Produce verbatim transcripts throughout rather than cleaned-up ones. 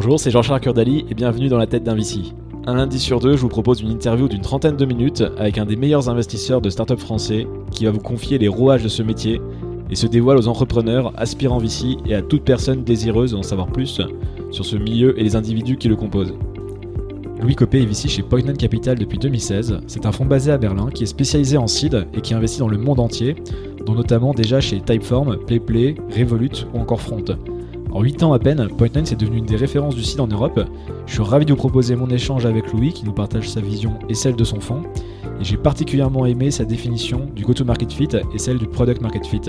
Bonjour, c'est Jean-Charles Curdali et bienvenue dans la tête d'un V C. Un lundi sur deux, je vous propose une interview d'une trentaine de minutes avec un des meilleurs investisseurs de start-up français qui va vous confier les rouages de ce métier et se dévoile aux entrepreneurs, aspirants V C et à toute personne désireuse d'en savoir plus sur ce milieu et les individus qui le composent. Louis Copé est V C chez Point Nine Capital depuis deux mille seize. C'est un fonds basé à Berlin qui est spécialisé en seed et qui investit dans le monde entier, dont notamment déjà chez Typeform, Playplay, Revolut ou encore Front. En huit ans à peine, Point Nine c'est devenu une des références du seed en Europe. Je suis ravi de vous proposer mon échange avec Louis qui nous partage sa vision et celle de son fonds. Et j'ai particulièrement aimé sa définition du go-to-market fit et celle du product market fit.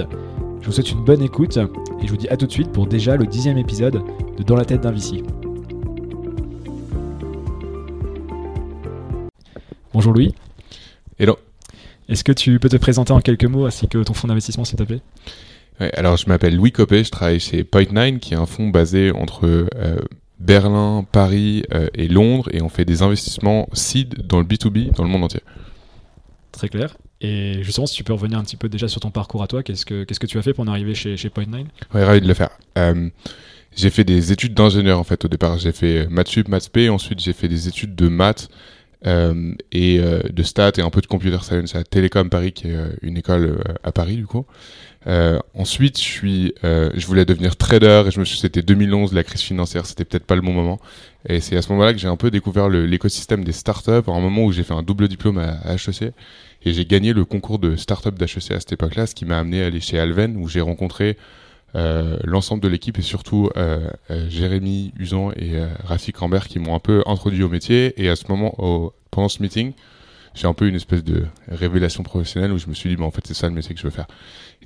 Je vous souhaite une bonne écoute et je vous dis à tout de suite pour déjà le dixième épisode de Dans la tête d'un V C. Bonjour Louis. Hello. Est-ce que tu peux te présenter en quelques mots ainsi que ton fonds d'investissement s'il te plaît ? Ouais, alors je m'appelle Louis Copé, je travaille chez Point Nine qui est un fonds basé entre euh, Berlin, Paris euh, et Londres et on fait des investissements seed dans le B deux B dans le monde entier. Très clair. Et justement, si tu peux revenir un petit peu déjà sur ton parcours à toi, qu'est-ce que, qu'est-ce que tu as fait pour en arriver chez, chez Point Nine ? Oui, ravi de le faire. Euh, j'ai fait des études d'ingénieur en fait au départ. J'ai fait maths sup, maths p, ensuite j'ai fait des études de maths. Euh, et euh, de stats et un peu de computer science à Télécom Paris qui est euh, une école euh, à Paris du coup euh, ensuite je suis euh, je voulais devenir trader et je me suis c'était deux mille onze, la crise financière, c'était peut-être pas le bon moment et c'est à ce moment-là que j'ai un peu découvert le, l'écosystème des startups à un moment où j'ai fait un double diplôme à, à H E C et j'ai gagné le concours de startup d'H E C à cette époque-là, ce qui m'a amené à aller chez Alven où j'ai rencontré Euh, l'ensemble de l'équipe et surtout euh, euh, Jérémy Uzan et euh, Raffi Kamber qui m'ont un peu introduit au métier et à ce moment, au, pendant ce meeting, j'ai un peu une espèce de révélation professionnelle où je me suis dit bah, en fait c'est ça le métier que je veux faire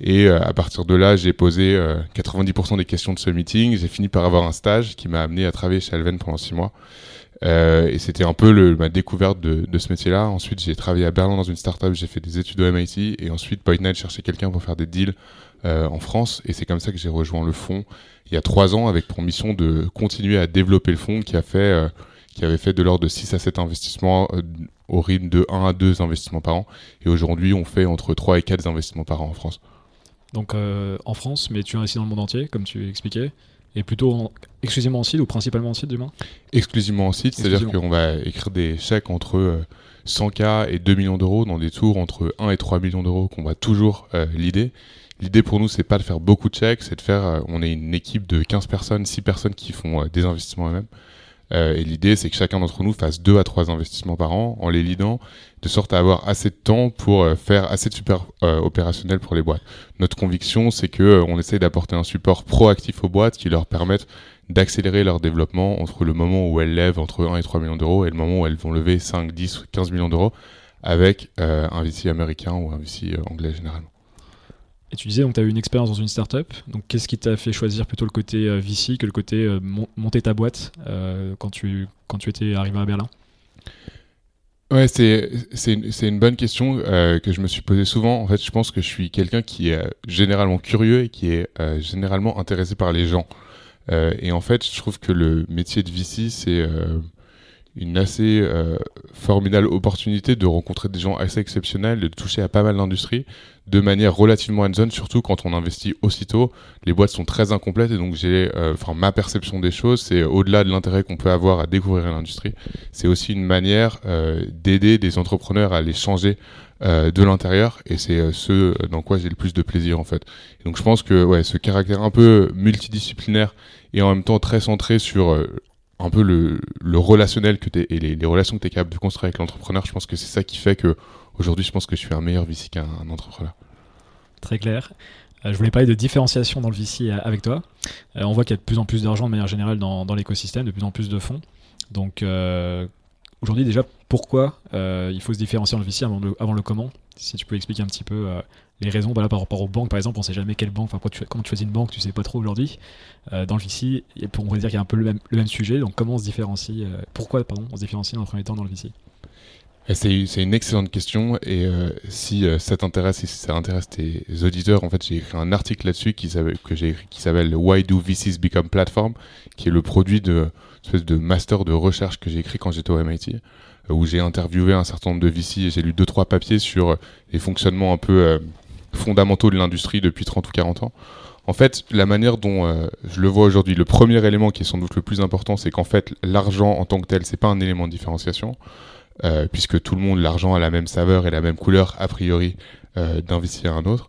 et euh, à partir de là j'ai posé euh, quatre-vingt-dix pour cent des questions de ce meeting, j'ai fini par avoir un stage qui m'a amené à travailler chez Alven pendant six mois euh, et c'était un peu le, ma découverte de, de ce métier-là. Ensuite j'ai travaillé à Berlin dans une startup, j'ai fait des études au M I T et ensuite Point Nine cherchait quelqu'un pour faire des deals Euh, en France et c'est comme ça que j'ai rejoint le fonds il y a trois ans avec pour mission de continuer à développer le fonds qui a fait euh, qui avait fait de l'ordre de six à sept investissements euh, au rythme de un à deux investissements par an et aujourd'hui on fait entre trois et quatre investissements par an en France. Donc euh, en France, mais tu investis dans le monde entier comme tu expliquais et plutôt en, exclusivement en seed ou principalement en seed du moins ? Exclusivement en seed, c'est-à-dire qu'on va écrire des chèques entre euh, cent mille et deux millions d'euros dans des tours entre un et trois millions d'euros qu'on va toujours euh, l'idée. L'idée pour nous, c'est pas de faire beaucoup de chèques, c'est de faire, on est une équipe de quinze personnes, six personnes qui font des investissements eux-mêmes. Euh, et l'idée, c'est que chacun d'entre nous fasse deux à trois investissements par an en les leadant, de sorte à avoir assez de temps pour faire assez de support euh, opérationnel pour les boîtes. Notre conviction, c'est que euh, on essaye d'apporter un support proactif aux boîtes qui leur permettent d'accélérer leur développement entre le moment où elles lèvent entre un et trois millions d'euros et le moment où elles vont lever cinq, dix, quinze millions d'euros avec euh, un V C américain ou un V C anglais généralement. Et tu disais donc tu as eu une expérience dans une startup, donc qu'est-ce qui t'a fait choisir plutôt le côté euh, V C que le côté euh, mon- monter ta boîte euh, quand tu quand tu étais arrivé à Berlin ? Ouais, c'est c'est une, c'est une bonne question euh, que je me suis posée souvent. En fait, je pense que je suis quelqu'un qui est euh, généralement curieux et qui est euh, généralement intéressé par les gens. Euh, et en fait, je trouve que le métier de V C c'est euh, une assez euh, formidable opportunité de rencontrer des gens assez exceptionnels, de toucher à pas mal d'industries de manière relativement hands-on, surtout quand on investit aussitôt. Les boîtes sont très incomplètes et donc j'ai, enfin euh, ma perception des choses, c'est au-delà de l'intérêt qu'on peut avoir à découvrir l'industrie, c'est aussi une manière euh, d'aider des entrepreneurs à les changer euh, de l'intérieur et c'est euh, ce dans quoi j'ai le plus de plaisir en fait. Et donc je pense que ouais, ce caractère un peu multidisciplinaire et en même temps très centré sur euh, un peu le, le relationnel que t'es, et les, les relations que tu es capable de construire avec l'entrepreneur, je pense que c'est ça qui fait que aujourd'hui je pense que je suis un meilleur V C qu'un un entrepreneur. Très clair. Euh, je voulais parler de différenciation dans le V C avec toi. Euh, on voit qu'il y a de plus en plus d'argent de manière générale dans, dans l'écosystème, de plus en plus de fonds. Donc euh, aujourd'hui déjà, pourquoi euh, il faut se différencier dans le V C avant le, avant le comment ? Si tu peux expliquer un petit peu... Euh, les raisons, voilà, par rapport aux banques, par exemple, on ne sait jamais quelle banque, enfin, quand tu, quand tu choisis une banque, tu ne sais pas trop aujourd'hui. Euh, dans le V C, on va dire qu'il y a un peu le même, le même sujet, donc comment on se différencie, euh, pourquoi pardon, on se différencie dans le premier temps dans le V C ? C'est, c'est une excellente question et euh, si euh, ça t'intéresse, si ça intéresse tes auditeurs, en fait j'ai écrit un article là-dessus qui s'appelle, que j'ai écrit, qui s'appelle Why Do V Cs Become Platform, qui est le produit de espèce de master de recherche que j'ai écrit quand j'étais au M I T, euh, où j'ai interviewé un certain nombre de V C et j'ai lu deux trois papiers sur les fonctionnements un peu euh, fondamentaux de l'industrie depuis trente ou quarante ans. En fait, la manière dont euh, je le vois aujourd'hui, le premier élément qui est sans doute le plus important, c'est qu'en fait, l'argent en tant que tel, c'est pas un élément de différenciation, euh, puisque tout le monde, l'argent a la même saveur et la même couleur, a priori, euh, d'investir à un autre.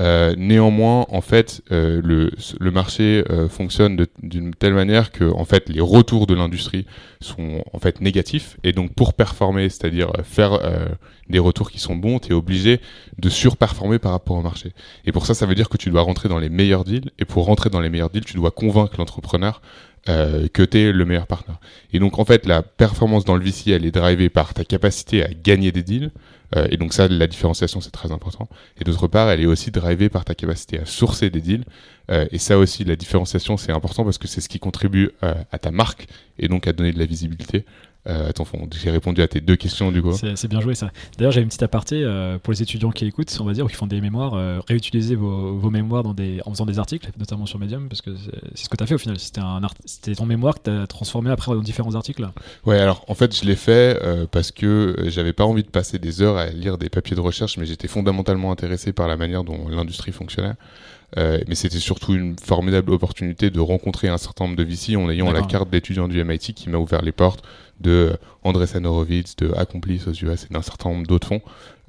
Euh, néanmoins, en fait, euh, le, le marché euh, fonctionne de, d'une telle manière que, en fait, les retours de l'industrie sont en fait négatifs, et donc pour performer, c'est-à-dire faire euh, des retours qui sont bons, t'es obligé de surperformer par rapport au marché. Et pour ça, ça veut dire que tu dois rentrer dans les meilleurs deals, et pour rentrer dans les meilleurs deals, tu dois convaincre l'entrepreneur euh, que t'es le meilleur partenaire. Et donc, en fait, la performance dans le V C, elle est drivée par ta capacité à gagner des deals. Et donc ça, la différenciation, c'est très important. Et d'autre part, elle est aussi drivée par ta capacité à sourcer des deals. Euh, et ça aussi, la différenciation, c'est important parce que c'est ce qui contribue euh, à ta marque et donc à donner de la visibilité. Euh, attends, j'ai répondu à tes deux questions du coup. C'est, c'est bien joué ça. D'ailleurs, j'avais une petite aparté euh, pour les étudiants qui écoutent, on va dire, ou qui font des mémoires, euh, réutilisez vos, vos mémoires dans des, en faisant des articles, notamment sur Medium, parce que c'est, c'est ce que tu as fait au final. C'était, un art, c'était ton mémoire que tu as transformé après dans différents articles. Ouais, alors en fait, je l'ai fait euh, parce que j'avais pas envie de passer des heures à lire des papiers de recherche, mais j'étais fondamentalement intéressé par la manière dont l'industrie fonctionnait. Euh, mais c'était surtout une formidable opportunité de rencontrer un certain nombre de V C en ayant D'accord. la carte d'étudiant du M I T qui m'a ouvert les portes de Andreessen Horowitz, de Accomplice aux U S et d'un certain nombre d'autres fonds.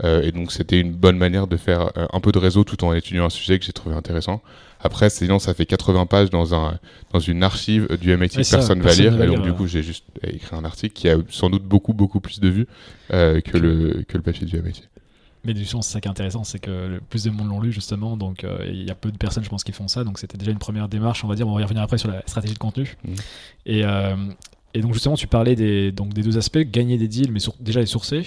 Euh, et donc c'était une bonne manière de faire euh, un peu de réseau tout en étudiant un sujet que j'ai trouvé intéressant. Après, sinon ça fait quatre-vingts pages dans un dans une archive du M I T que personne va lire. Et donc euh... du coup j'ai juste écrit un article qui a sans doute beaucoup beaucoup plus de vues euh, que le que le papier du M I T. Mais du coup, c'est ça qui est intéressant, c'est que le plus de monde l'ont lu justement, donc euh, il y a peu de personnes, je pense, qui font ça. Donc c'était déjà une première démarche, on va dire. On va y revenir après sur la stratégie de contenu. Mmh. Et euh, Et donc justement, tu parlais des, donc des deux aspects, gagner des deals, mais sur, déjà les sourcer.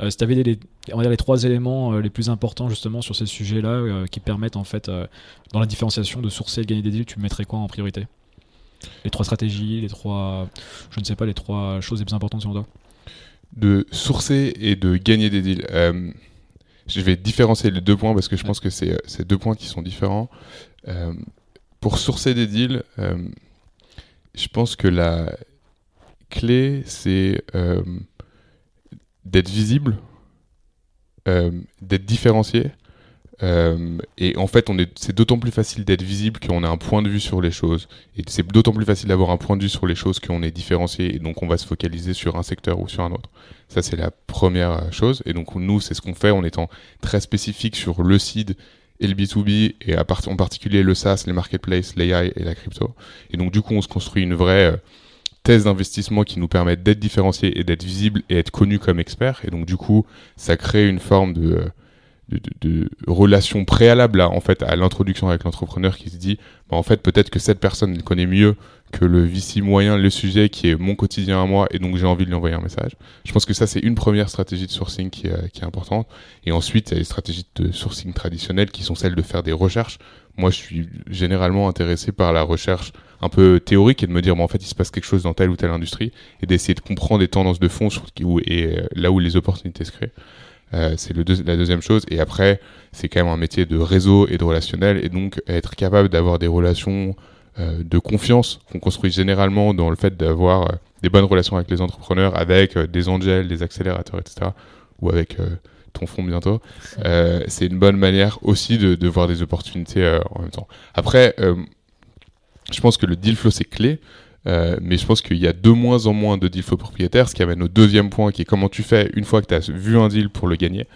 Euh, si tu avais les, les, on va dire les trois éléments euh, les plus importants justement sur ces sujets-là euh, qui permettent en fait, euh, dans la différenciation de sourcer et de gagner des deals, tu mettrais quoi en priorité ? Les trois stratégies, les trois, je ne sais pas, les trois choses les plus importantes selon toi ? De sourcer et de gagner des deals. Euh, je vais différencier les deux points parce que je ouais. pense que c'est, c'est deux points qui sont différents. Euh, pour sourcer des deals, euh, je pense que la... clé, c'est euh, d'être visible, euh, d'être différencié. Euh, et en fait, on est, c'est d'autant plus facile d'être visible qu'on a un point de vue sur les choses. Et c'est d'autant plus facile d'avoir un point de vue sur les choses qu'on est différencié. Et donc, on va se focaliser sur un secteur ou sur un autre. Ça, c'est la première chose. Et donc, nous, c'est ce qu'on fait en étant très spécifique sur le seed et le B deux B, et à part- en particulier le SaaS, les marketplaces, l'A I et la crypto. Et donc, du coup, on se construit une vraie... Euh, thèses d'investissement qui nous permettent d'être différenciés et d'être visibles et être connus comme experts. Et donc, du coup, ça crée une forme de, de, de, de relation préalable à, en fait, à l'introduction avec l'entrepreneur qui se dit bah, en fait, peut-être que cette personne elle connaît mieux que le V C moyen, le sujet qui est mon quotidien à moi et donc j'ai envie de lui envoyer un message. Je pense que ça, c'est une première stratégie de sourcing qui est, qui est importante. Et ensuite, il y a les stratégies de sourcing traditionnelles qui sont celles de faire des recherches. Moi, je suis généralement intéressé par la recherche un peu théorique et de me dire, bon, en fait, il se passe quelque chose dans telle ou telle industrie et d'essayer de comprendre les tendances de fond sur, où, et là où les opportunités se créent. Euh, c'est le deux, la deuxième chose. Et après, c'est quand même un métier de réseau et de relationnel et donc être capable d'avoir des relations euh, de confiance qu'on construit généralement dans le fait d'avoir euh, des bonnes relations avec les entrepreneurs, avec euh, des angels, des accélérateurs, et cetera ou avec... Euh, qu'on font bientôt, euh, c'est une bonne manière aussi de, de voir des opportunités euh, en même temps. Après, euh, je pense que le deal flow, c'est clé, euh, mais je pense qu'il y a de moins en moins de deal flow propriétaires, ce qui amène au deuxième point, qui est comment tu fais une fois que tu as vu un deal pour le gagner.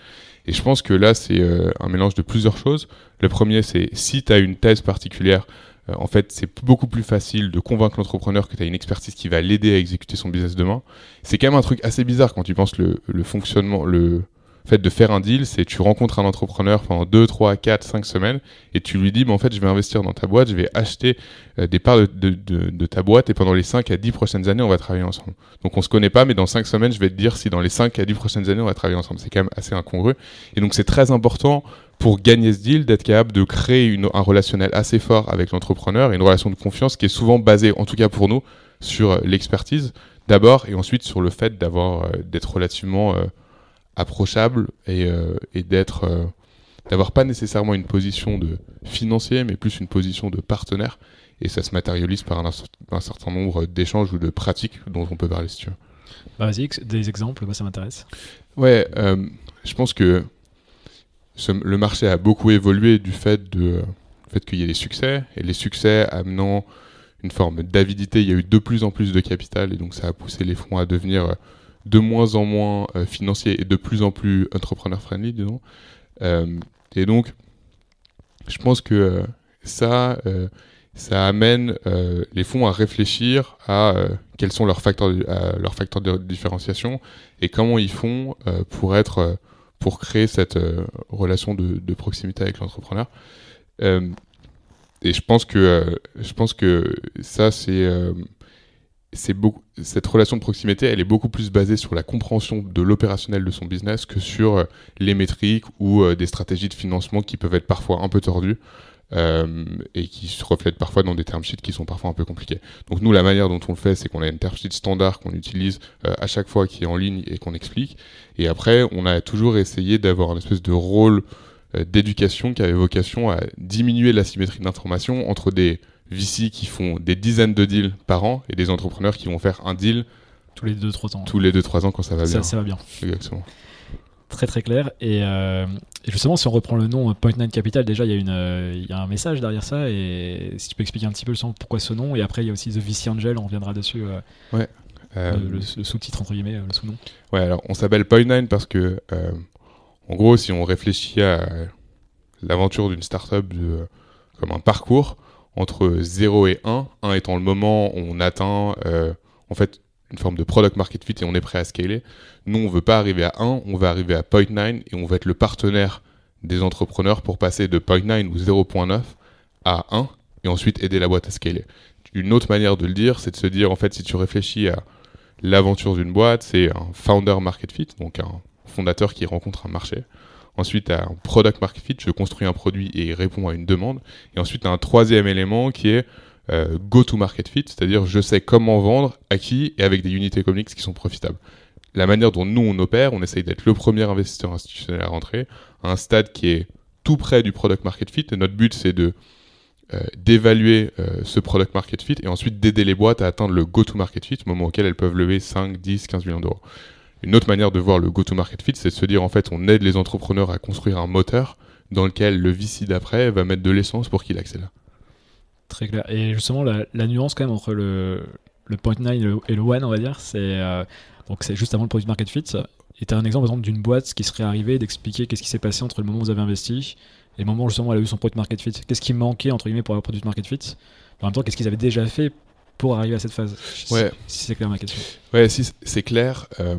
Et je pense que là, c'est euh, un mélange de plusieurs choses. Le premier, c'est si tu as une thèse particulière, euh, en fait, c'est beaucoup plus facile de convaincre l'entrepreneur que tu as une expertise qui va l'aider à exécuter son business demain. C'est quand même un truc assez bizarre quand tu penses le, le fonctionnement... le fait de faire un deal, c'est tu rencontres un entrepreneur pendant deux, trois, quatre, cinq semaines et tu lui dis bah, en fait je vais investir dans ta boîte, je vais acheter euh, des parts de, de, de, de ta boîte et pendant les cinq à dix prochaines années on va travailler ensemble. Donc on se connaît pas mais dans cinq semaines je vais te dire si dans les cinq à dix prochaines années on va travailler ensemble. C'est quand même assez incongru et donc c'est très important pour gagner ce deal, d'être capable de créer une, un relationnel assez fort avec l'entrepreneur et une relation de confiance qui est souvent basée, en tout cas pour nous, sur l'expertise d'abord et ensuite sur le fait d'avoir, euh, d'être relativement... Euh, approchable et, euh, et d'être, euh, d'avoir pas nécessairement une position de financier, mais plus une position de partenaire. Et ça se matérialise par un, un certain nombre d'échanges ou de pratiques dont on peut parler si tu veux. Bah, vas-y, des exemples, bah, ça m'intéresse. Ouais, euh, je pense que ce, le marché a beaucoup évolué du fait, de, euh, fait qu'il y ait des succès, et les succès amenant une forme d'avidité, il y a eu de plus en plus de capital, et donc ça a poussé les fonds à devenir de moins en moins euh, financiers et de plus en plus entrepreneur-friendly, disons. Euh, et donc, je pense que euh, ça, euh, ça amène euh, les fonds à réfléchir à euh, quels sont leurs facteurs, de, à leurs facteurs de différenciation et comment ils font euh, pour, être, euh, pour créer cette euh, relation de, de proximité avec l'entrepreneur. Euh, et je pense que, euh, je pense que ça, c'est... Euh, C'est beaucoup, cette relation de proximité, elle est beaucoup plus basée sur la compréhension de l'opérationnel de son business que sur les métriques ou euh, des stratégies de financement qui peuvent être parfois un peu tordues euh, et qui se reflètent parfois dans des term sheets qui sont parfois un peu compliqués. Donc nous, la manière dont on le fait, c'est qu'on a une term sheet standard qu'on utilise euh, à chaque fois, qui est en ligne et qu'on explique. Et après, on a toujours essayé d'avoir une espèce de rôle euh, d'éducation qui avait vocation à diminuer l'asymétrie d'information entre des V C qui font des dizaines de deals par an et des entrepreneurs qui vont faire un deal tous les deux trois ans. Tous les deux trois ans quand ça va bien. Ça, ça va bien. Exactement. Très très clair. Et, euh, et justement, si on reprend le nom Point Nine Capital, déjà il y a une, euh, il y a un message derrière ça. Et si tu peux expliquer un petit peu le sens, pourquoi ce nom. Et après, il y a aussi The V C Angel, on reviendra dessus. Euh, ouais. Euh, le, le, le sous-titre entre guillemets, le sous-nom. Ouais. Alors, on s'appelle Point Nine parce que, euh, en gros, si on réfléchit à l'aventure d'une startup de, comme un parcours. Entre zéro et un, un étant le moment où on atteint euh, en fait une forme de product market fit et on est prêt à scaler. Nous, on ne veut pas arriver à un, on va arriver à zéro virgule neuf et on va être le partenaire des entrepreneurs pour passer de zéro virgule neuf ou zéro virgule neuf à un et ensuite aider la boîte à scaler. Une autre manière de le dire, c'est de se dire en fait, si tu réfléchis à l'aventure d'une boîte, c'est un founder market fit, donc un fondateur qui rencontre un marché. Ensuite, à un product market fit, je construis un produit et il répond à une demande. Et ensuite, à un troisième élément qui est euh, go to market fit, c'est-à-dire je sais comment vendre, à qui et avec des unités économiques qui sont profitables. La manière dont nous on opère, on essaye d'être le premier investisseur institutionnel à rentrer à un stade qui est tout près du product market fit. Et notre but, c'est de euh, d'évaluer euh, ce product market fit et ensuite d'aider les boîtes à atteindre le go to market fit, au moment auquel elles peuvent lever cinq, dix, quinze millions d'euros. Une autre manière de voir le go-to-market fit, c'est de se dire en fait, on aide les entrepreneurs à construire un moteur dans lequel le V C d'après va mettre de l'essence pour qu'il accélère. Très clair. Et justement, la, la nuance quand même entre le, le point neuf et le, et le un, on va dire, c'est, euh, donc c'est juste avant le product-market fit. Et tu as un exemple, exemple d'une boîte qui serait arrivée d'expliquer qu'est-ce qui s'est passé entre le moment où vous avez investi et le moment où justement elle a eu son product-market fit. Qu'est-ce qui manquait entre guillemets pour avoir product-market fit ? En même temps, qu'est-ce qu'ils avaient déjà fait pour arriver à cette phase ? Ouais. Si, si c'est clair ma question. Ouais, si c'est clair. Euh...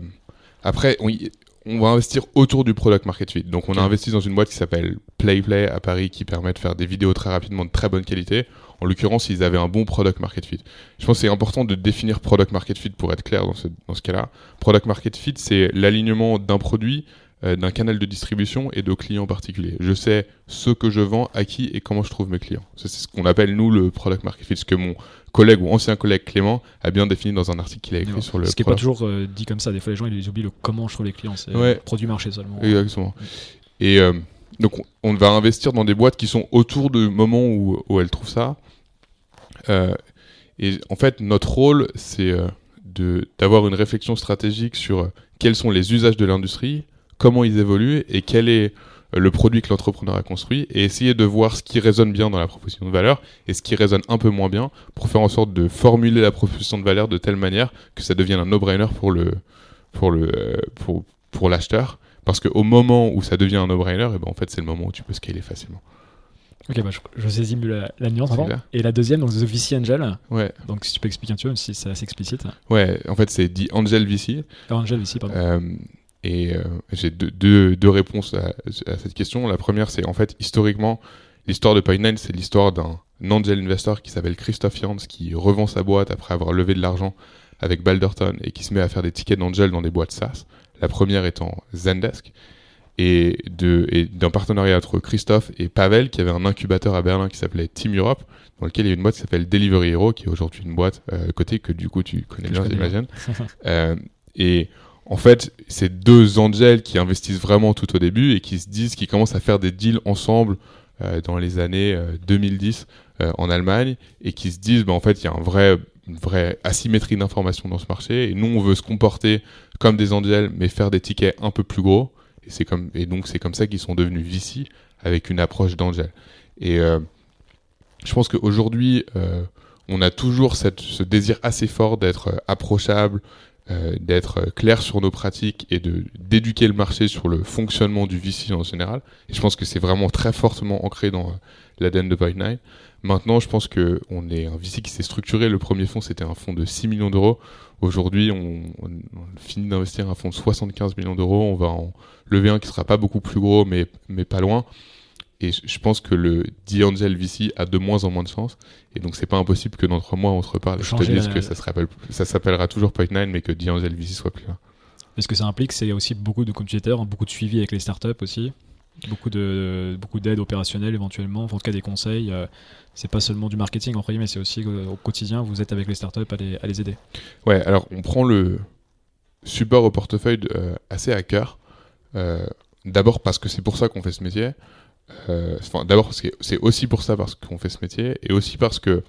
Après, on, y, on va investir autour du product market fit. Donc, on a investi dans une boîte qui s'appelle Playplay à Paris qui permet de faire des vidéos très rapidement de très bonne qualité. En l'occurrence, ils avaient un bon product market fit. Je pense que c'est important de définir product market fit pour être clair dans ce, dans ce cas-là. Product market fit, c'est l'alignement d'un produit, euh, d'un canal de distribution et de clients particuliers. Je sais ce que je vends, à qui et comment je trouve mes clients. C'est ce qu'on appelle, nous, le product market fit. Ce que mon collègue ou ancien collègue Clément a bien défini dans un article qu'il a écrit ouais, sur le produit. Ce qui n'est pas toujours euh, dit comme ça. Des fois, les gens ils oublient le comment je trouve les clients. C'est ouais, produit-marché seulement. Exactement. Ouais. Et euh, donc, on va investir dans des boîtes qui sont autour du moment où, où elles trouvent ça. Euh, et en fait, notre rôle, c'est euh, de, d'avoir une réflexion stratégique sur euh, quels sont les usages de l'industrie, comment ils évoluent et quel est le produit que l'entrepreneur a construit et essayer de voir ce qui résonne bien dans la proposition de valeur et ce qui résonne un peu moins bien pour faire en sorte de formuler la proposition de valeur de telle manière que ça devienne un no-brainer pour, le, pour, le, pour, pour l'acheteur parce qu'au moment où ça devient un no-brainer, et ben en fait, c'est le moment où tu peux scaler facilement. Ok, bah je, je saisis mieux la, la nuance avant. Et la deuxième, donc The V C Angel. Ouais. Donc si tu peux expliquer un petit peu, même si c'est assez explicite. Ouais, en fait, c'est The Angel V C. Ah, Angel V C, pardon. Euh, Et euh, j'ai deux, deux, deux réponses à, à cette question. La première, c'est en fait, historiquement, l'histoire de Point Nine, c'est l'histoire d'un angel investor qui s'appelle Christophe Janz, qui revend sa boîte après avoir levé de l'argent avec Balderton et qui se met à faire des tickets d'angel dans des boîtes SaaS. La première étant Zendesk. Et, de, et d'un partenariat entre Christophe et Pawel, qui avait un incubateur à Berlin qui s'appelait Team Europe, dans lequel il y a une boîte qui s'appelle Delivery Hero, qui est aujourd'hui une boîte euh, cotée que du coup tu connais bien, j'imagine. euh, et... En fait, c'est deux angels qui investissent vraiment tout au début et qui se disent, qui commencent à faire des deals ensemble euh, dans les années euh, deux mille dix euh, en Allemagne et qui se disent, bah, en fait, il y a un vrai, une vraie asymétrie d'information dans ce marché et nous, on veut se comporter comme des angels mais faire des tickets un peu plus gros Et, c'est comme, et donc, c'est comme ça qu'ils sont devenus V C avec une approche d'angel. Et euh, je pense qu'aujourd'hui, euh, on a toujours cette, ce désir assez fort d'être approchable, euh, d'être clair sur nos pratiques et de, d'éduquer le marché sur le fonctionnement du V C en général. Et je pense que c'est vraiment très fortement ancré dans euh, l'A D N de Point Nine. Maintenant, je pense qu'on est un V C qui s'est structuré. Le premier fonds, c'était un fonds de six millions d'euros. Aujourd'hui, on, on, on finit d'investir un fonds de soixante-quinze millions d'euros. On va en lever un qui ne sera pas beaucoup plus gros, mais, mais pas loin. Et je pense que le The Angel V C a de moins en moins de chance. Et donc, c'est pas impossible que dans trois mois, on se reparle. Je te dise la... que ça, se rappelle, ça s'appellera toujours Point Nine, mais que The Angel V C soit plus là. Mais ce que ça implique, c'est aussi beaucoup de computers, beaucoup de suivi avec les startups aussi, beaucoup de beaucoup d'aide opérationnelle éventuellement, enfin, en tout cas des conseils. Euh, c'est pas seulement du marketing, entre guillemets, mais c'est aussi euh, au quotidien, vous êtes avec les startups à les, à les aider. Ouais, alors on prend le support au portefeuille euh, assez à cœur. Euh, d'abord parce que c'est pour ça qu'on fait ce métier. Euh, enfin, d'abord parce que c'est aussi pour ça parce qu'on fait ce métier et aussi parce que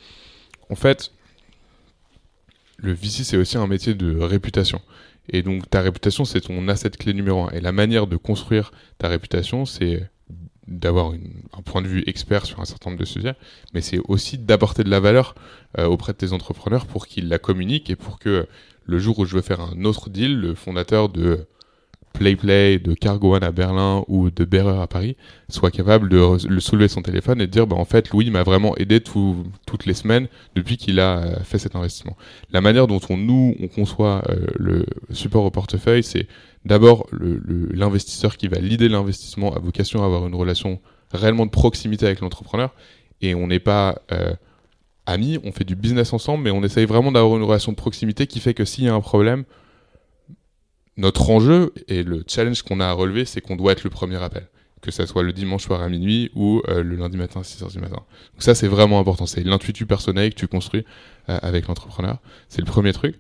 en fait le V C c'est aussi un métier de réputation et donc ta réputation c'est ton asset clé numéro un et la manière de construire ta réputation c'est d'avoir une, un point de vue expert sur un certain nombre de sujets mais c'est aussi d'apporter de la valeur euh, auprès de tes entrepreneurs pour qu'ils la communiquent et pour que le jour où je veux faire un autre deal, le fondateur de Playplay, de Cargo One à Berlin ou de Berreur à Paris, soit capable de re- le soulever son téléphone et de dire bah, en fait Louis m'a vraiment aidé tout, toutes les semaines depuis qu'il a euh, fait cet investissement. La manière dont on, nous on conçoit euh, le support au portefeuille, c'est d'abord le, le, l'investisseur qui va leader l'investissement a vocation à avoir une relation réellement de proximité avec l'entrepreneur et on n'est pas euh, amis, on fait du business ensemble mais on essaye vraiment d'avoir une relation de proximité qui fait que s'il y a un problème, notre enjeu et le challenge qu'on a à relever, c'est qu'on doit être le premier appel, que ça soit le dimanche soir à minuit ou euh, le lundi matin à six heures du matin. Donc ça, c'est vraiment important. C'est l'intuitu personnel que tu construis euh, avec l'entrepreneur. C'est le premier truc.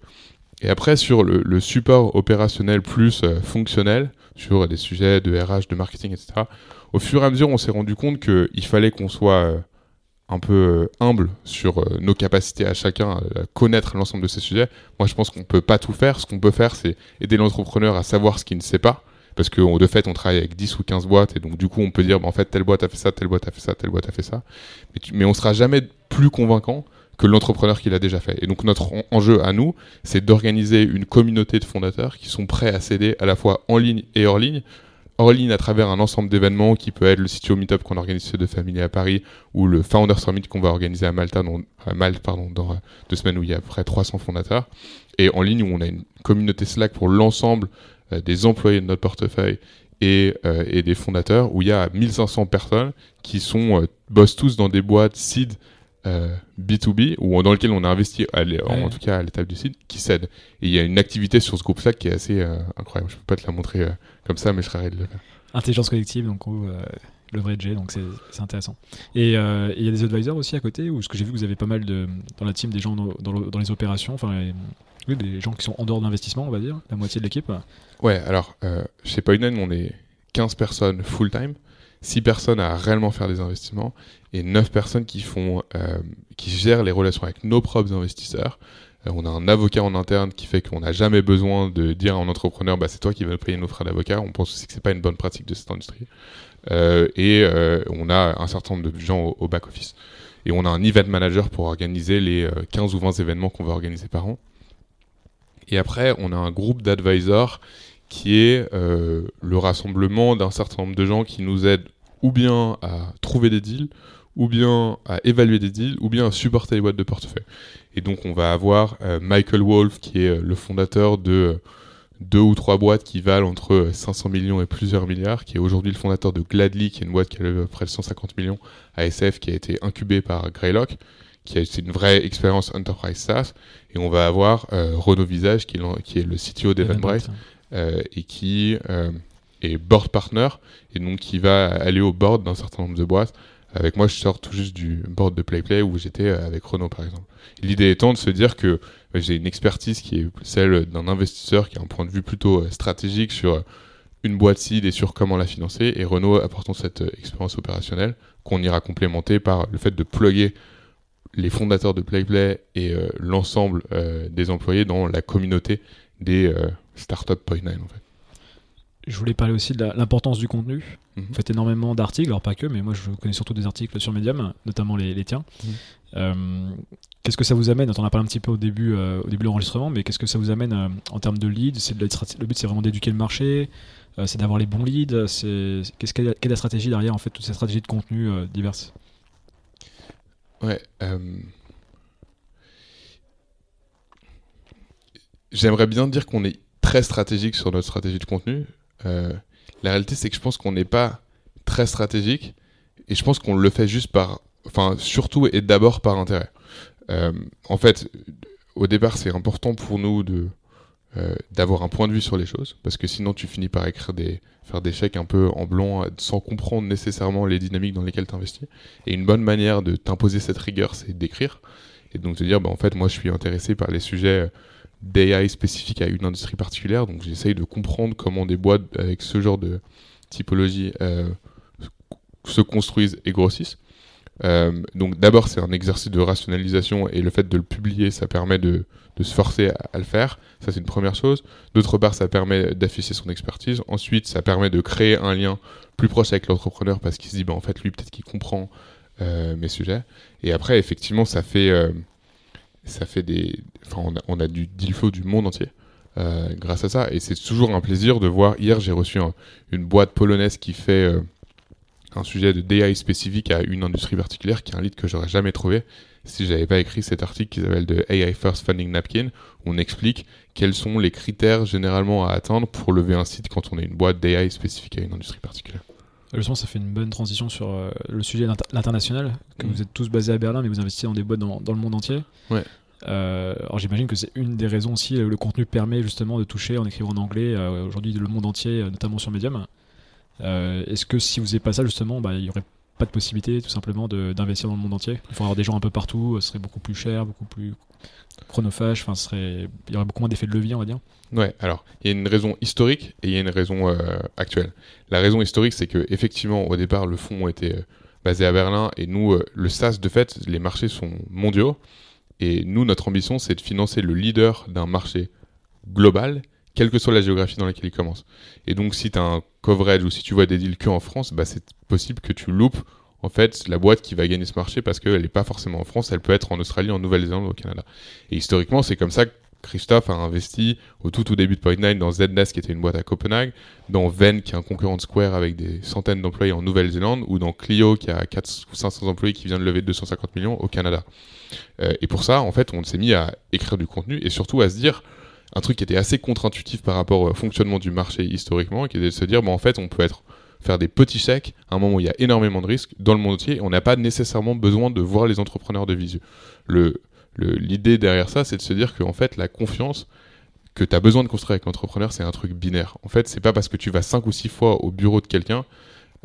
Et après, sur le, le support opérationnel plus euh, fonctionnel, sur des sujets de R H, de marketing, et cetera, au fur et à mesure, on s'est rendu compte qu'il fallait qu'on soit euh, un peu humble sur nos capacités à chacun à connaître l'ensemble de ces sujets. Moi, je pense qu'on ne peut pas tout faire. Ce qu'on peut faire, c'est aider l'entrepreneur à savoir ce qu'il ne sait pas. Parce que de fait, on travaille avec dix ou quinze boîtes. Et donc, du coup, on peut dire, bah, en fait, telle boîte a fait ça, telle boîte a fait ça, telle boîte a fait ça. Mais, tu, mais on ne sera jamais plus convaincant que l'entrepreneur qui l'a déjà fait. Et donc, notre en- enjeu à nous, c'est d'organiser une communauté de fondateurs qui sont prêts à s'aider à la fois en ligne et hors ligne, hors ligne à travers un ensemble d'événements qui peut être le C T O Meetup qu'on organise chez The Family à Paris ou le Founder Summit qu'on va organiser à Malta dans, à Malte pardon, dans deux semaines où il y a à peu près trois cents fondateurs et en ligne où on a une communauté Slack pour l'ensemble euh, des employés de notre portefeuille et, euh, et des fondateurs où il y a mille cinq cents personnes qui sont euh, bossent tous dans des boîtes seed euh, B deux B ou dans lesquelles on a investi à ouais. en tout cas à l'étape du seed qui cèdent et il y a une activité sur ce groupe Slack qui est assez euh, incroyable. Je peux pas te la montrer euh, comme ça, mais je serais ravi de le faire. Intelligence collective, donc euh, le vrai J, donc c'est, c'est intéressant. Et il euh, y a des advisors aussi à côté, ou ce que j'ai vu que vous avez pas mal de, dans la team des gens dans, dans, le, dans les opérations, enfin oui, des gens qui sont en dehors de l'investissement, on va dire, la moitié de l'équipe. Ouais, alors euh, chez Point Nine, on est quinze personnes full-time, six personnes à réellement faire des investissements, et neuf personnes qui, font, euh, qui gèrent les relations avec nos propres investisseurs. On a un avocat en interne qui fait qu'on n'a jamais besoin de dire à un entrepreneur bah, « c'est toi qui vas payer nos frais d'avocat ». On pense aussi que ce n'est pas une bonne pratique de cette industrie. Euh, et euh, on a un certain nombre de gens au, au back-office. Et on a un event manager pour organiser les quinze ou vingt événements qu'on va organiser par an. Et après, on a un groupe d'advisors qui est euh, le rassemblement d'un certain nombre de gens qui nous aident ou bien à trouver des deals, ou bien à évaluer des deals, ou bien à supporter les boîtes de portefeuille. Et donc on va avoir euh, Michael Wolf, qui est euh, le fondateur de euh, deux ou trois boîtes qui valent entre euh, cinq cents millions et plusieurs milliards, qui est aujourd'hui le fondateur de Gladly, qui est une boîte qui a levé près de cent cinquante millions à S F, qui a été incubée par Greylock, qui a, c'est une vraie expérience Enterprise SaaS. Et on va avoir euh, Renaud Visage, qui est, qui est le C T O d'Evenbright, euh, et qui euh, est board partner, et donc qui va aller au board d'un certain nombre de boîtes. Avec moi, je sors tout juste du board de Playplay où j'étais avec Renaud, par exemple. L'idée étant de se dire que j'ai une expertise qui est celle d'un investisseur qui a un point de vue plutôt stratégique sur une boîte seed et sur comment la financer. Et Renaud apportant cette expérience opérationnelle qu'on ira complémenter par le fait de plugger les fondateurs de Playplay et euh, l'ensemble euh, des employés dans la communauté des euh, startups Point Nine, en fait. je voulais parler aussi de la, l'importance du contenu. Mmh. Vous faites énormément d'articles, alors pas que, mais moi je connais surtout des articles sur Medium, notamment les, les tiens. Mmh. Euh, qu'est-ce que ça vous amène? On en a parlé un petit peu au début, euh, au début de l'enregistrement, mais qu'est-ce que ça vous amène euh, en termes de leads? C'est de la, le but, c'est vraiment d'éduquer le marché, euh, c'est d'avoir les bons leads. C'est, qu'est-ce quelle est la stratégie derrière en fait, toutes ces stratégies de contenu euh, diverses? Ouais. Euh... J'aimerais bien dire qu'on est très stratégique sur notre stratégie de contenu. Euh, la réalité, c'est que je pense qu'on n'est pas très stratégique, et je pense qu'on le fait juste par, enfin surtout et d'abord par intérêt. Euh, en fait, au départ, c'est important pour nous de euh, d'avoir un point de vue sur les choses, parce que sinon, tu finis par écrire des, faire des chèques un peu en blanc, sans comprendre nécessairement les dynamiques dans lesquelles tu investis. Et une bonne manière de t'imposer cette rigueur, c'est d'écrire, et donc te dire, bah en fait, moi, je suis intéressé par les sujets d'A I spécifique à une industrie particulière, donc j'essaye de comprendre comment des boîtes avec ce genre de typologie euh, se construisent et grossissent. Euh, donc d'abord, c'est un exercice de rationalisation, et le fait de le publier, ça permet de, de se forcer à, à le faire. Ça, c'est une première chose. D'autre part, ça permet d'afficher son expertise. Ensuite, ça permet de créer un lien plus proche avec l'entrepreneur, parce qu'il se dit, bah, en fait, lui, peut-être qu'il comprend euh, mes sujets. Et après, effectivement, ça fait... Euh, Ça fait des, enfin, on a, on a du deal flow du monde entier euh, grâce à ça, et c'est toujours un plaisir de voir. Hier, j'ai reçu un, une boîte polonaise qui fait euh, un sujet de D I spécifique à une industrie particulière, qui est un lead que j'aurais jamais trouvé si j'avais pas écrit cet article qui s'appelle de A I First Funding Napkin, où on explique quels sont les critères généralement à atteindre pour lever un site quand on est une boîte d'A I spécifique à une industrie particulière. Justement, ça fait une bonne transition sur euh, le sujet de l'international, que mmh. vous êtes tous basés à Berlin, mais vous investissez dans des boîtes dans, dans le monde entier. Ouais. Euh, alors j'imagine que c'est une des raisons aussi, le contenu permet justement de toucher en écrivant en anglais, euh, aujourd'hui le monde entier, notamment sur Medium. Euh, est-ce que si vous n'avez pas ça, justement, bah, il n'y aurait pas de possibilité tout simplement de, d'investir dans le monde entier? Il faut avoir des gens un peu partout, ce serait beaucoup plus cher, beaucoup plus chronophage, enfin, ce serait... il y aurait beaucoup moins d'effet de levier, on va dire. Ouais, alors il y a une raison historique et il y a une raison euh, actuelle. La raison historique, c'est que effectivement, au départ, le fonds était euh, basé à Berlin, et nous, euh, le SaaS, de fait, les marchés sont mondiaux, et nous, notre ambition, c'est de financer le leader d'un marché global, quelle que soit la géographie dans laquelle il commence. Et donc, si tu as un coverage ou si tu vois des deals que en France, bah, c'est possible que tu loupes en fait la boîte qui va gagner ce marché, parce qu'elle n'est pas forcément en France, elle peut être en Australie, en Nouvelle-Zélande, au Canada. Et historiquement, c'est comme ça que Christophe a investi au tout tout début de Point Nine dans Zendesk, qui était une boîte à Copenhague, dans Ven, qui est un concurrent de Square avec des centaines d'employés en Nouvelle-Zélande, ou dans Clio, qui a quatre cents ou cinq cents employés, qui vient de lever deux cent cinquante millions au Canada. Euh, et pour ça, en fait, on s'est mis à écrire du contenu, et surtout à se dire un truc qui était assez contre-intuitif par rapport au fonctionnement du marché historiquement, qui était de se dire, bah, en fait, on peut être... faire des petits chèques à un moment où il y a énormément de risques dans le monde entier. On n'a pas nécessairement besoin de voir les entrepreneurs de visu. Le, le, l'idée derrière ça, c'est de se dire que en fait, la confiance que tu as besoin de construire avec l'entrepreneur, c'est un truc binaire. En fait, c'est pas parce que tu vas cinq ou six fois au bureau de quelqu'un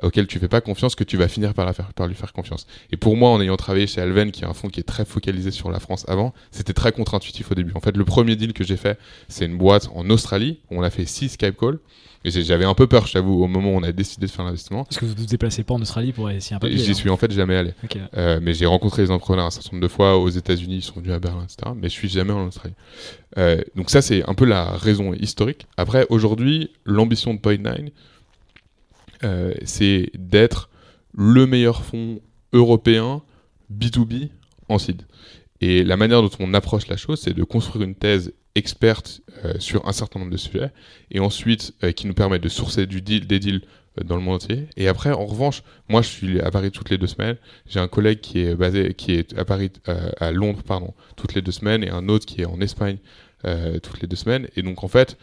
auquel tu fais pas confiance que tu vas finir par, la faire, par lui faire confiance. Et pour moi, en ayant travaillé chez Alven, qui est un fonds qui est très focalisé sur la France avant, c'était très contre-intuitif au début. En fait, le premier deal que j'ai fait, c'est une boîte en Australie, où on a fait six Skype calls. Et j'avais un peu peur, je t'avoue, au moment où on a décidé de faire l'investissement. Est-ce que vous ne vous déplacez pas en Australie pour essayer un papier? J'y suis en fait jamais allé. Okay. Euh, mais j'ai rencontré les entrepreneurs un certain nombre de fois aux États-Unis, ils sont venus à Berlin, et cetera. Mais je suis jamais en Australie. Euh, donc ça, c'est un peu la raison historique. Après, aujourd'hui, l'ambition de Point Nine, Euh, c'est d'être le meilleur fonds européen B deux B en seed. Et la manière dont on approche la chose, c'est de construire une thèse experte euh, sur un certain nombre de sujets, et ensuite euh, qui nous permet de sourcer du deal, des deals euh, dans le monde entier. Et après, en revanche, moi je suis à Paris toutes les deux semaines, j'ai un collègue qui est basé, qui est à Paris, euh, à Londres pardon, toutes les deux semaines, et un autre qui est en Espagne euh, toutes les deux semaines. Et donc en fait,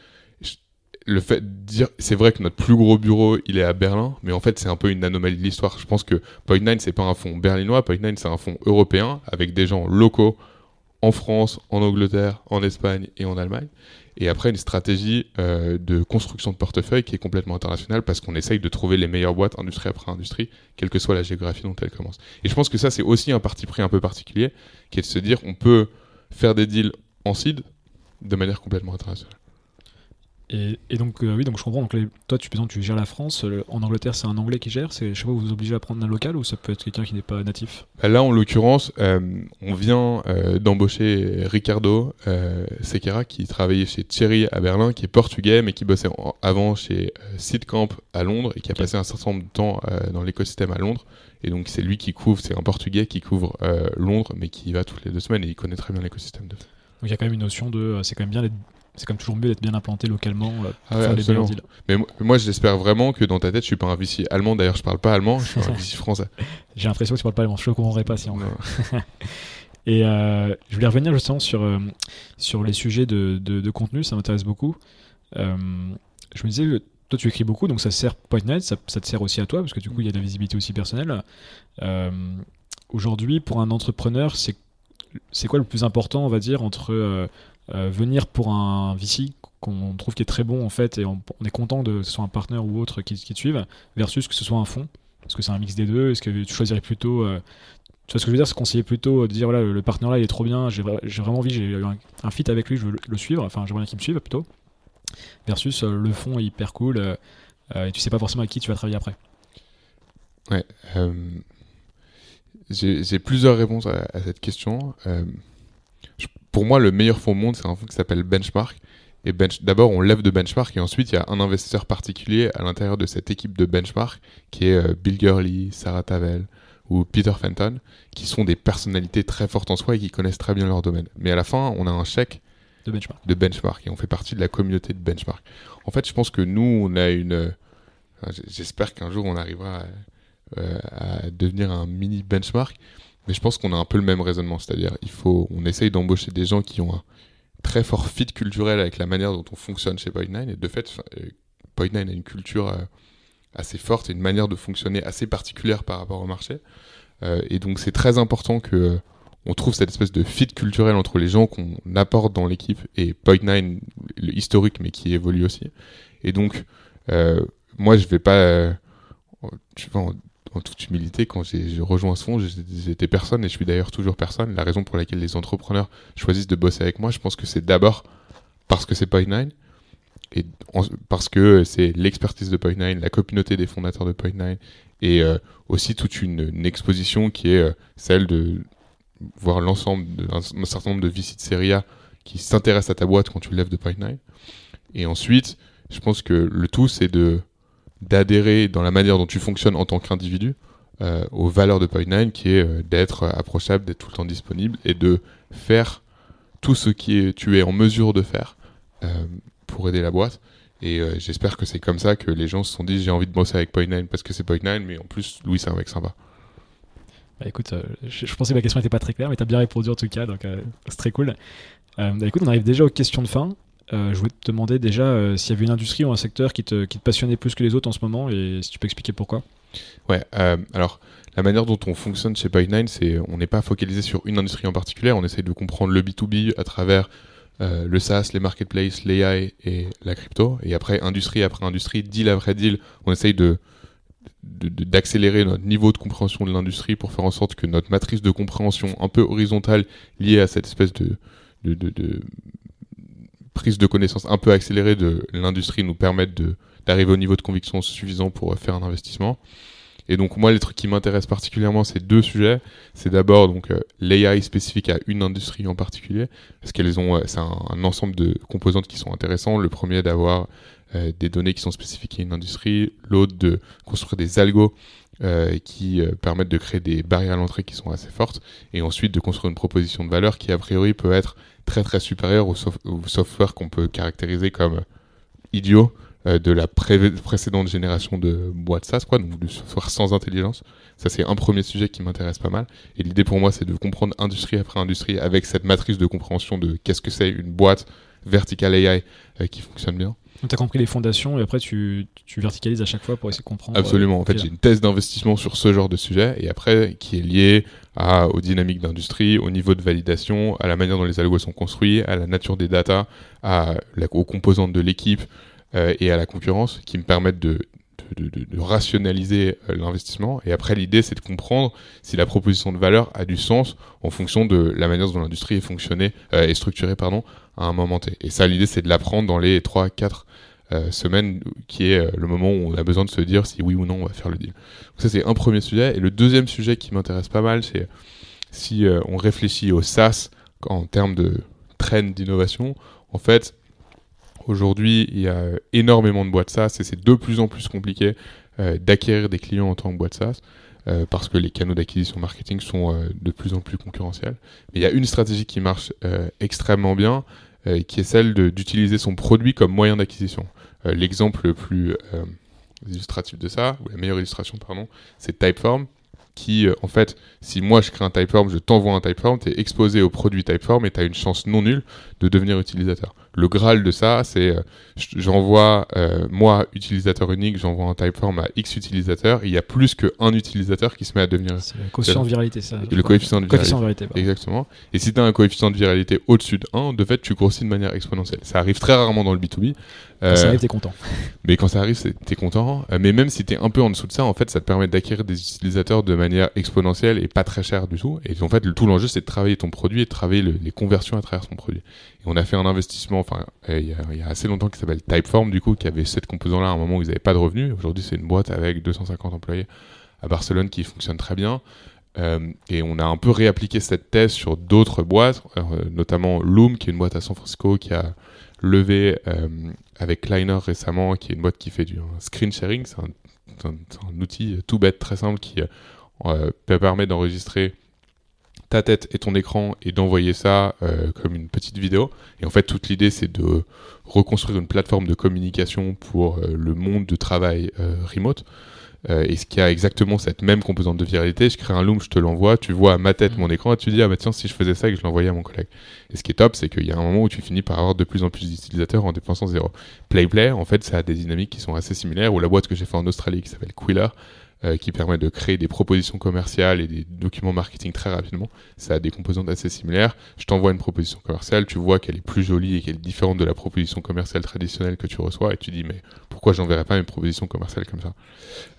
le fait de dire, c'est vrai que notre plus gros bureau, il est à Berlin, mais en fait, c'est un peu une anomalie de l'histoire. Je pense que Point Nine, c'est pas un fonds berlinois, Point Nine, c'est un fonds européen avec des gens locaux en France, en Angleterre, en Espagne et en Allemagne. Et après, une stratégie euh, de construction de portefeuille qui est complètement internationale, parce qu'on essaye de trouver les meilleures boîtes industrie après industrie, quelle que soit la géographie dont elles commencent. Et je pense que ça, c'est aussi un parti pris un peu particulier, qui est de se dire, on peut faire des deals en seed de manière complètement internationale. Et, et donc euh, oui, donc je comprends. Donc les, toi, tu, par exemple, tu gères la France. Le, en Angleterre, c'est un Anglais qui gère. C'est, je sais pas, vous vous obligez à prendre un local ou ça peut être quelqu'un qui n'est pas natif. Là, en l'occurrence, euh, on vient euh, d'embaucher Ricardo euh, Sequeira qui travaillait chez Thierry à Berlin, qui est portugais mais qui bossait en, avant chez euh, Sitcamp à Londres et qui a okay. passé un certain nombre de temps euh, dans l'écosystème à Londres. Et donc c'est lui qui couvre, c'est un Portugais qui couvre euh, Londres, mais qui y va toutes les deux semaines et il connaît très bien l'écosystème. De... Donc il y a quand même une notion de, euh, c'est quand même bien d'être... C'est comme toujours mieux d'être bien implanté localement là, pour ah ouais, faire absolument. Les bons deals. Mais moi, moi, j'espère vraiment que dans ta tête, je suis pas un V C allemand. D'ailleurs, je parle pas allemand, je suis un V C français. J'ai l'impression que tu parles pas allemand. Je ne comprendrais pas si on veut. Et euh, je voulais revenir justement sur, euh, sur les sujets de, de, de contenu. Ça m'intéresse beaucoup. Euh, je me disais, que toi, tu écris beaucoup, donc ça sert Point neuf, ça, ça te sert aussi à toi, parce que du coup, il y a de la visibilité aussi personnelle. Euh, aujourd'hui, pour un entrepreneur, c'est, c'est quoi le plus important, on va dire, entre... Euh, Euh, venir pour un V C qu'on trouve qui est très bon en fait et on, on est content de, que ce soit un partenaire ou autre qui, qui te suive versus que ce soit un fonds. Est-ce que c'est un mix des deux? Est-ce que tu choisirais plutôt euh, tu vois ce que je veux dire, se conseiller plutôt de dire voilà, le partenaire là il est trop bien, j'ai, j'ai vraiment envie, j'ai eu un, un fit avec lui, je veux le, le suivre, enfin j'aimerais bien qu'il me suive plutôt versus euh, le fonds est hyper cool euh, euh, et tu sais pas forcément avec qui tu vas travailler après. Ouais, euh, j'ai, j'ai plusieurs réponses à, à cette question. euh... Pour moi, le meilleur fonds au monde, c'est un fonds qui s'appelle Benchmark. Et bench... D'abord, on lève de Benchmark et ensuite, il y a un investisseur particulier à l'intérieur de cette équipe de Benchmark qui est euh, Bill Gurley, Sarah Tavel ou Peter Fenton, qui sont des personnalités très fortes en soi et qui connaissent très bien leur domaine. Mais à la fin, on a un chèque de Benchmark, de benchmark et on fait partie de la communauté de Benchmark. En fait, je pense que nous, on a une... Enfin, j'espère qu'un jour, on arrivera à, euh, à devenir un mini Benchmark. Mais je pense qu'on a un peu le même raisonnement, c'est-à-dire il faut, on essaye d'embaucher des gens qui ont un très fort fit culturel avec la manière dont on fonctionne chez Point neuf, et de fait, Point neuf a une culture assez forte et une manière de fonctionner assez particulière par rapport au marché, et donc c'est très important que on trouve cette espèce de fit culturel entre les gens qu'on apporte dans l'équipe et Point neuf, le historique, mais qui évolue aussi. Et donc, euh, moi je vais pas, tu vois. En toute humilité, quand j'ai, j'ai rejoint ce fonds, j'étais personne et je suis d'ailleurs toujours personne. La raison pour laquelle les entrepreneurs choisissent de bosser avec moi, je pense que c'est d'abord parce que c'est Point neuf et en, parce que c'est l'expertise de Point neuf, la communauté des fondateurs de Point neuf et euh, aussi toute une, une exposition qui est euh, celle de voir l'ensemble d'un un certain nombre de V C de série A qui s'intéressent à ta boîte quand tu lèves de Point neuf. Et ensuite, je pense que le tout, c'est de d'adhérer dans la manière dont tu fonctionnes en tant qu'individu euh, aux valeurs de Point neuf, qui est euh, d'être approchable, d'être tout le temps disponible et de faire tout ce que tu es en mesure de faire euh, pour aider la boîte. Et euh, j'espère que c'est comme ça que les gens se sont dit j'ai envie de bosser avec Point neuf parce que c'est Point neuf, mais en plus Louis c'est un mec sympa. Bah écoute, euh, je, je pensais que la question n'était pas très claire, mais tu as bien répondu en tout cas, donc euh, c'est très cool. Euh, bah écoute, on arrive déjà aux questions de fin. Euh, je voulais te demander déjà euh, s'il y avait une industrie ou un secteur qui te, qui te passionnait plus que les autres en ce moment et si tu peux expliquer pourquoi. Ouais, euh, alors la manière dont on fonctionne chez Point neuf, c'est on n'est pas focalisé sur une industrie en particulier, on essaye de comprendre le B deux B à travers euh, le SaaS, les marketplaces, l'A I et la crypto. Et après, industrie après industrie, deal après deal, on essaye de, de, de, d'accélérer notre niveau de compréhension de l'industrie pour faire en sorte que notre matrice de compréhension un peu horizontale liée à cette espèce de... de, de, de prise de connaissance un peu accélérée de l'industrie nous permettent de, d'arriver au niveau de conviction suffisant pour faire un investissement. Et donc moi, les trucs qui m'intéressent particulièrement, c'est deux sujets. C'est d'abord donc euh, l'A I spécifique à une industrie en particulier, parce qu'elles ont euh, c'est un, un ensemble de composantes qui sont intéressants. Le premier, d'avoir euh, des données qui sont spécifiques à une industrie. L'autre, de construire des algos euh, qui euh, permettent de créer des barrières à l'entrée qui sont assez fortes. Et ensuite, de construire une proposition de valeur qui, a priori, peut être très très supérieur au, sof- au software qu'on peut caractériser comme idiot euh, de la pré- précédente génération de boîtes SaaS, quoi, donc du software sans intelligence. Ça, c'est un premier sujet qui m'intéresse pas mal. Et l'idée pour moi, c'est de comprendre industrie après industrie avec cette matrice de compréhension de qu'est-ce que c'est une boîte verticale A I euh, qui fonctionne bien. Donc tu as compris les fondations et après tu, tu verticalises à chaque fois pour essayer de comprendre. Absolument, euh, en fait j'ai une thèse d'investissement sur ce genre de sujet et après qui est liée à, aux dynamiques d'industrie, au niveau de validation, à la manière dont les algos sont construits, à la nature des data, à la, aux composantes de l'équipe euh, et à la concurrence qui me permettent de de, de, de rationaliser l'investissement. Et après, l'idée, c'est de comprendre si la proposition de valeur a du sens en fonction de la manière dont l'industrie est fonctionnée, euh, est structurée pardon, à un moment T. Et ça, l'idée, c'est de l'apprendre dans les trois à quatre euh, semaines, qui est euh, le moment où on a besoin de se dire si oui ou non on va faire le deal. Donc ça, c'est un premier sujet. Et le deuxième sujet qui m'intéresse pas mal, c'est si euh, on réfléchit au SaaS en termes de trend d'innovation, en fait... Aujourd'hui, il y a énormément de boîtes SaaS et c'est de plus en plus compliqué euh, d'acquérir des clients en tant que boîte SaaS euh, parce que les canaux d'acquisition marketing sont euh, de plus en plus concurrentiels. Mais il y a une stratégie qui marche euh, extrêmement bien euh, qui est celle de, d'utiliser son produit comme moyen d'acquisition. Euh, l'exemple le plus euh, illustratif de ça, ou la meilleure illustration, pardon, c'est Typeform qui, euh, en fait, si moi je crée un Typeform, je t'envoie un Typeform, tu es exposé au produit Typeform et tu as une chance non nulle de devenir utilisateur. Le graal de ça, c'est euh, j'envoie, euh, moi, utilisateur unique, j'envoie un Typeform à X utilisateurs, il y a plus qu'un utilisateur qui se met à devenir... C'est le coefficient de viralité, ça. Le coefficient de viralité. viralité Exactement. Et si tu as un coefficient de viralité au-dessus de un, de fait, tu grossis de manière exponentielle. Ça arrive très rarement dans le B to B. Quand euh, ça arrive, t'es content. Mais quand ça arrive, c'est, t'es content. Mais même si t'es un peu en dessous de ça, en fait, ça te permet d'acquérir des utilisateurs de manière exponentielle et pas très chère du tout. Et en fait, le, tout l'enjeu, c'est de travailler ton produit et de travailler le, les conversions à travers ton produit. Et on a fait un investissement, enfin, il y, y a assez longtemps, qui s'appelle Typeform, du coup, qui avait cette composante-là à un moment où ils n'avaient pas de revenus. Aujourd'hui, c'est une boîte avec deux cent cinquante employés à Barcelone qui fonctionne très bien. Euh, et on a un peu réappliqué cette thèse sur d'autres boîtes, euh, notamment Loom, qui est une boîte à San Francisco qui a levé euh, avec Kleiner récemment, qui est une boîte qui fait du screen sharing. C'est un, c'est un, c'est un outil tout bête, très simple, qui euh, permet d'enregistrer ta tête et ton écran et d'envoyer ça euh, comme une petite vidéo. Et en fait, toute l'idée, c'est de reconstruire une plateforme de communication pour euh, le monde du travail euh, remote. Euh, et ce qui a exactement cette même composante de viralité, je crée un Loom, je te l'envoie, tu vois à ma tête mon écran et tu dis ah bah tiens si je faisais ça et que je l'envoyais à mon collègue. Et ce qui est top, c'est qu'il y a un moment où tu finis par avoir de plus en plus d'utilisateurs en dépensant zéro. Playplay, en fait, ça a des dynamiques qui sont assez similaires, ou la boîte que j'ai fait en Australie qui s'appelle Quiller, euh, qui permet de créer des propositions commerciales et des documents marketing très rapidement, ça a des composantes assez similaires. Je t'envoie une proposition commerciale, tu vois qu'elle est plus jolie et qu'elle est différente de la proposition commerciale traditionnelle que tu reçois et tu dis mais pourquoi j'enverrais pas une proposition commerciale comme ça ?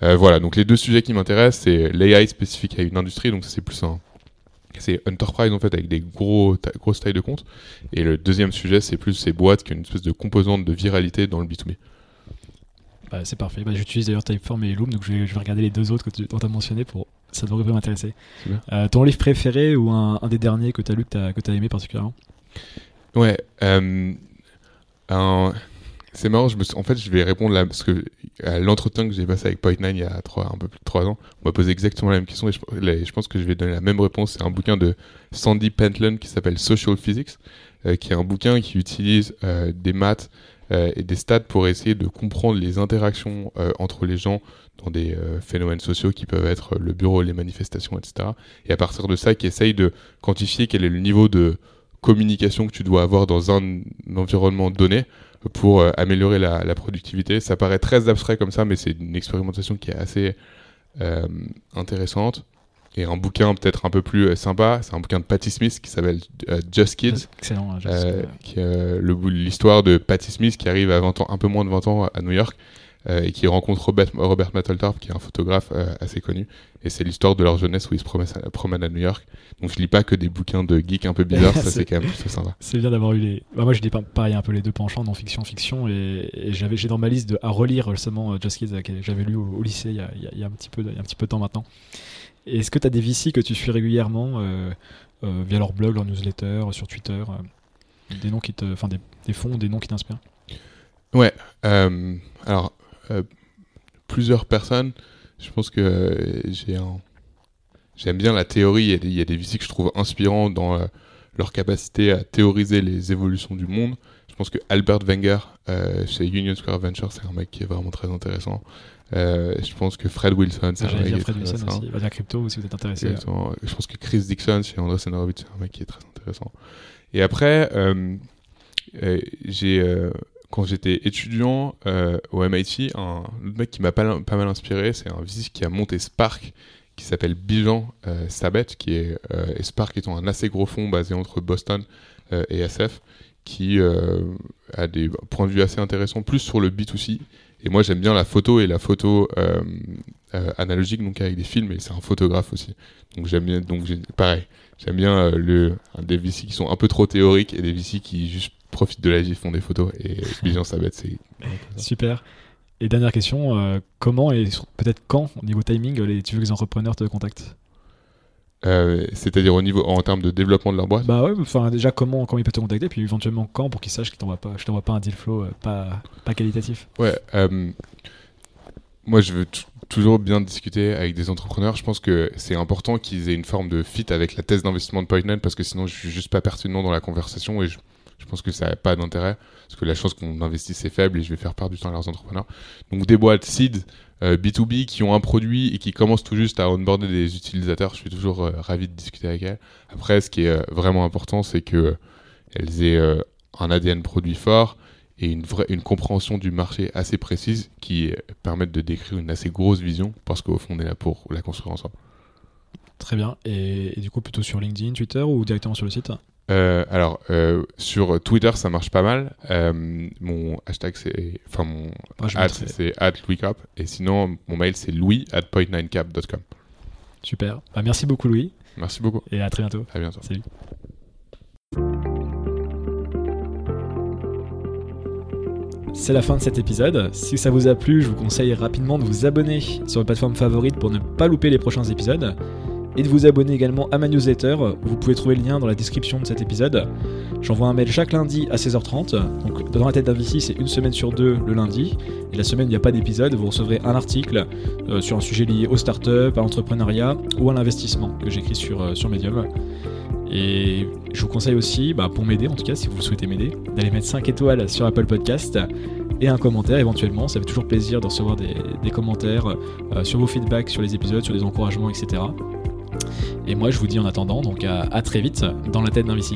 Euh, voilà, donc les deux sujets qui m'intéressent, c'est l'A I spécifique à une industrie, donc ça c'est plus un... C'est enterprise en fait avec des gros ta- grosses tailles de compte. Et le deuxième sujet, c'est plus ces boîtes qui ont une espèce de composante de viralité dans le B to B. Bah, c'est parfait. Bah, j'utilise d'ailleurs Typeform et Loom, donc je vais, je vais regarder les deux autres que tu as mentionné pour ça devrait m'intéresser. Euh, ton livre préféré ou un, un des derniers que tu as lu que tu as que tu as aimé particulièrement ? Ouais. Euh, un... C'est marrant, je me suis... en fait, je vais répondre là, parce que à l'entretien que j'ai passé avec Point Nine il y a trois, un peu plus de trois ans, on m'a posé exactement la même question et je, là, je pense que je vais donner la même réponse. C'est un bouquin de Sandy Pentland qui s'appelle Social Physics, euh, qui est un bouquin qui utilise euh, des maths euh, et des stats pour essayer de comprendre les interactions euh, entre les gens dans des euh, phénomènes sociaux qui peuvent être le bureau, les manifestations, et cetera. Et à partir de ça, qui essaye de quantifier quel est le niveau de communication que tu dois avoir dans un environnement donné pour euh, améliorer la, la productivité. Ça paraît très abstrait comme ça, mais c'est une expérimentation qui est assez euh, intéressante. Et un bouquin peut-être un peu plus euh, sympa, c'est un bouquin de Patti Smith qui s'appelle euh, Just Kids. Excellent, hein, Just euh, qui, euh, le, l'histoire de Patti Smith qui arrive à vingt ans, un peu moins de vingt ans à New York euh, et qui rencontre Robert, Robert Mapplethorpe qui est un photographe euh, assez connu. Et c'est l'histoire de leur jeunesse où ils se promènent à New York. Donc je lis pas que des bouquins de geeks un peu bizarres, ça c'est... c'est quand même plutôt sympa. C'est bien d'avoir eu les... Bah, moi je lis pareil un peu les deux penchants, non-fiction, fiction. Et, et j'avais, j'ai dans ma liste de, à relire justement Just Kids que j'avais lu au, au lycée il y a, il y a, il y a un petit peu de, il y a un petit peu de temps maintenant. Et est-ce que tu as des V C que tu suis régulièrement euh, euh, via leur blog, leur newsletter, sur Twitter euh, des noms qui te, enfin des, des fonds, des noms qui t'inspirent ? Ouais, euh, alors euh, plusieurs personnes. Je pense que euh, j'ai un... j'aime bien la théorie. Il y a des, il y a des V C que je trouve inspirants dans euh, leur capacité à théoriser les évolutions du monde. Je pense que Albert Wenger euh, chez Union Square Ventures, c'est un mec qui est vraiment très intéressant. Euh, je pense que Fred Wilson, c'est ah, un mec qui est Fred Wilson aussi. Il va dire crypto si vous êtes intéressé. Je pense que Chris Dixon chez Andreessen Horowitz, c'est un mec qui est très intéressant. Et après, euh, euh, j'ai, euh, quand j'étais étudiant euh, au M I T, un autre mec qui m'a pas, pas mal inspiré, c'est un V C qui a monté Spark, qui s'appelle Bijan euh, Sabet, qui est euh, et Spark étant un assez gros fonds basé entre Boston euh, et S F, qui euh, a des points de vue assez intéressants, plus sur le B to C. Et moi, j'aime bien la photo et la photo euh, euh, analogique, donc avec des films, et c'est un photographe aussi. Donc, j'aime bien, donc j'ai, pareil, j'aime bien euh, le, des V C qui sont un peu trop théoriques et des V C qui juste profitent de la vie, font des photos, et bien ça bête, c'est... Super. Et dernière question, euh, comment et peut-être quand, au niveau timing, les, tu veux que les entrepreneurs te contactent? Euh, c'est-à-dire au niveau, en termes de développement de leur boîte? Bah ouais, enfin déjà comment, comment ils peuvent te contacter, puis éventuellement quand, pour qu'ils sachent que t'envoie pas, je t'envoie pas un deal flow euh, pas, pas qualitatif. Ouais, euh, moi je veux t- toujours bien discuter avec des entrepreneurs. Je pense que c'est important qu'ils aient une forme de fit avec la thèse d'investissement de Point Nine, parce que sinon je suis juste pas pertinent dans la conversation et je, je pense que ça n'a pas d'intérêt, parce que la chance qu'on investisse est faible et je vais faire part du temps à leurs entrepreneurs. Donc des boîtes seed, Euh, B deux B qui ont un produit et qui commencent tout juste à onboarder des utilisateurs, je suis toujours euh, ravi de discuter avec elles. Après, ce qui est euh, vraiment important, c'est que euh, elles aient euh, un A D N produit fort et une vraie une compréhension du marché assez précise qui euh, permettent de décrire une assez grosse vision, parce qu'au fond on est là pour la construire ensemble. Très bien. Et, et du coup, plutôt sur LinkedIn, Twitter ou directement sur le site? Euh, alors euh, sur Twitter ça marche pas mal, euh, mon hashtag c'est enfin mon ah, ad, c'est at louis cap, et sinon mon mail c'est louis at point nine cap dot com. Super, bah, merci beaucoup Louis. Merci beaucoup. Et à très bientôt. À bientôt. Salut. C'est la fin de cet épisode. Si ça vous a plu, je vous conseille rapidement de vous abonner sur votre plateforme favorite pour ne pas louper les prochains épisodes. Et de vous abonner également à ma newsletter, vous pouvez trouver le lien dans la description de cet épisode. J'envoie un mail chaque lundi à seize heures trente, donc dans la tête d'un V C c'est une semaine sur deux le lundi, et la semaine il n'y a pas d'épisode, vous recevrez un article euh, sur un sujet lié aux startups, à l'entrepreneuriat ou à l'investissement que j'écris sur, euh, sur Medium. Et je vous conseille aussi, bah, pour m'aider en tout cas si vous souhaitez m'aider, d'aller mettre cinq étoiles sur Apple Podcast et un commentaire éventuellement, ça fait toujours plaisir de recevoir des, des commentaires euh, sur vos feedbacks, sur les épisodes, sur des encouragements, et cetera. Et moi je vous dis en attendant donc à, à très vite dans la tête d'un V C.